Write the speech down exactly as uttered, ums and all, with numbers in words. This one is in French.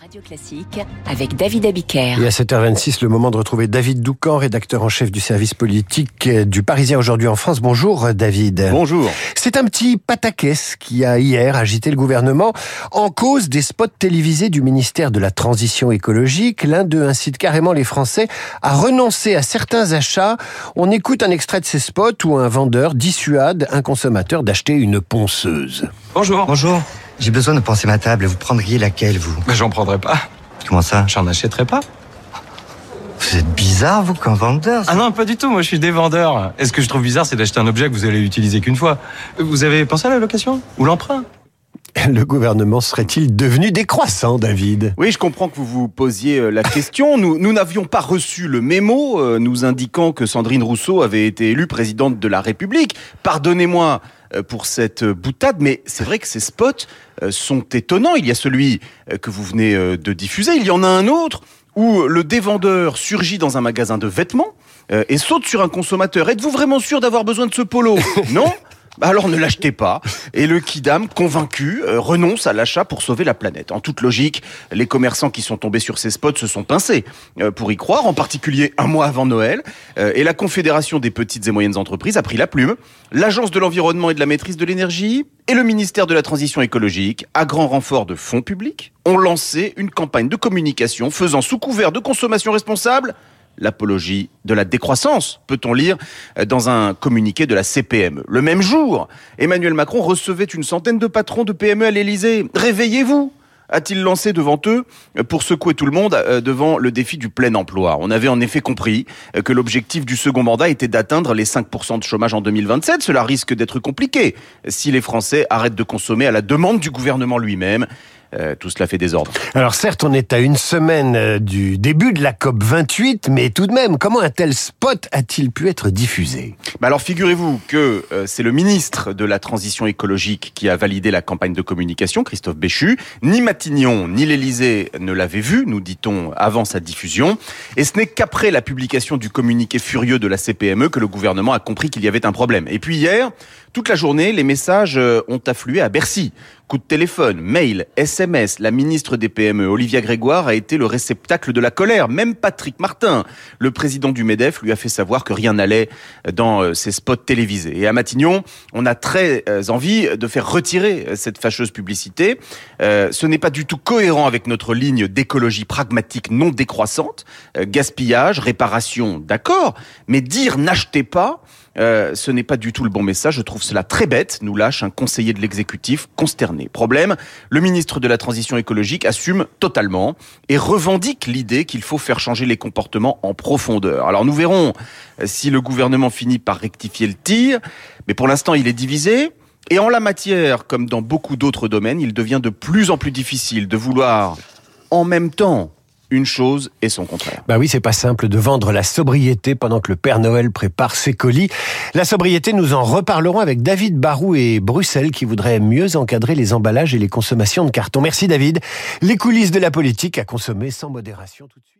Radio Classique avec David Abiker. Et à sept heures vingt-six, le moment de retrouver David Doucan, rédacteur en chef du service politique du Parisien Aujourd'hui en France. Bonjour David. Bonjour. C'est un petit pataquès qui a hier agité le gouvernement en cause des spots télévisés du ministère de la Transition écologique. L'un d'eux incite carrément les Français à renoncer à certains achats. On écoute un extrait de ces spots où un vendeur dissuade un consommateur d'acheter une ponceuse. Bonjour. Bonjour. J'ai besoin de poncer ma table. Vous prendriez laquelle, vous ? Ben, j'en prendrais pas. Comment ça ? J'en achèterais pas. Vous êtes bizarre, vous, comme vendeur. Ça. Ah non, pas du tout. Moi, je suis des vendeurs. Et ce que je trouve bizarre, c'est d'acheter un objet que vous allez utiliser qu'une fois. Vous avez pensé à la location ? Ou l'emprunt ? Le gouvernement serait-il devenu décroissant, David ? Oui, je comprends que vous vous posiez la question. Nous, nous n'avions pas reçu le mémo euh, nous indiquant que Sandrine Rousseau avait été élue présidente de la République. Pardonnez-moi pour cette boutade, mais c'est vrai que ces spots sont étonnants. Il y a celui que vous venez de diffuser, il y en a un autre où le dévendeur surgit dans un magasin de vêtements et saute sur un consommateur. Êtes-vous vraiment sûr d'avoir besoin de ce polo ? Non ? Alors ne l'achetez pas. Et le kidam, convaincu, euh, renonce à l'achat pour sauver la planète. En toute logique, les commerçants qui sont tombés sur ces spots se sont pincés euh, pour y croire, en particulier un mois avant Noël. Euh, et la Confédération des petites et moyennes entreprises a pris la plume. L'Agence de l'environnement et de la maîtrise de l'énergie et le ministère de la Transition écologique, à grand renfort de fonds publics, ont lancé une campagne de communication faisant sous couvert de consommation responsable l'apologie de la décroissance, peut-on lire dans un communiqué de la C P M E. Le même jour, Emmanuel Macron recevait une centaine de patrons de P M E à l'Élysée. « Réveillez-vous !» a-t-il lancé devant eux pour secouer tout le monde devant le défi du plein emploi. On avait en effet compris que l'objectif du second mandat était d'atteindre les cinq pour cent de chômage en deux mille vingt-sept. Cela risque d'être compliqué si les Français arrêtent de consommer à la demande du gouvernement lui-même. Euh, tout cela fait désordre. Alors certes, on est à une semaine du début de la C O P vingt-huit, mais tout de même, comment un tel spot a-t-il pu être diffusé ? Bah alors figurez-vous que euh, c'est le ministre de la Transition écologique qui a validé la campagne de communication, Christophe Béchu. Ni Matignon, ni l'Élysée ne l'avaient vu, nous dit-on, avant sa diffusion. Et ce n'est qu'après la publication du communiqué furieux de la C P M E que le gouvernement a compris qu'il y avait un problème. Et puis hier, toute la journée, les messages ont afflué à Bercy. Coup de téléphone, mail, S M S, la ministre des P M E, Olivia Grégoire, a été le réceptacle de la colère. Même Patrick Martin, le président du MEDEF, lui a fait savoir que rien n'allait dans ces spots télévisés. Et à Matignon, on a très envie de faire retirer cette fâcheuse publicité. Euh, ce n'est pas du tout cohérent avec notre ligne d'écologie pragmatique non décroissante. Euh, gaspillage, réparation, d'accord, mais dire « n'achetez pas », Euh, ce n'est pas du tout le bon message, je trouve cela très bête, nous lâche un conseiller de l'exécutif consterné. Problème, le ministre de la Transition écologique assume totalement et revendique l'idée qu'il faut faire changer les comportements en profondeur. Alors nous verrons si le gouvernement finit par rectifier le tir, mais pour l'instant il est divisé. Et en la matière, comme dans beaucoup d'autres domaines, il devient de plus en plus difficile de vouloir en même temps une chose et son contraire. Bah oui, c'est pas simple de vendre la sobriété pendant que le Père Noël prépare ses colis. La sobriété, nous en reparlerons avec David Barou et Bruxelles qui voudraient mieux encadrer les emballages et les consommations de carton. Merci David. Les coulisses de la politique à consommer sans modération tout de suite.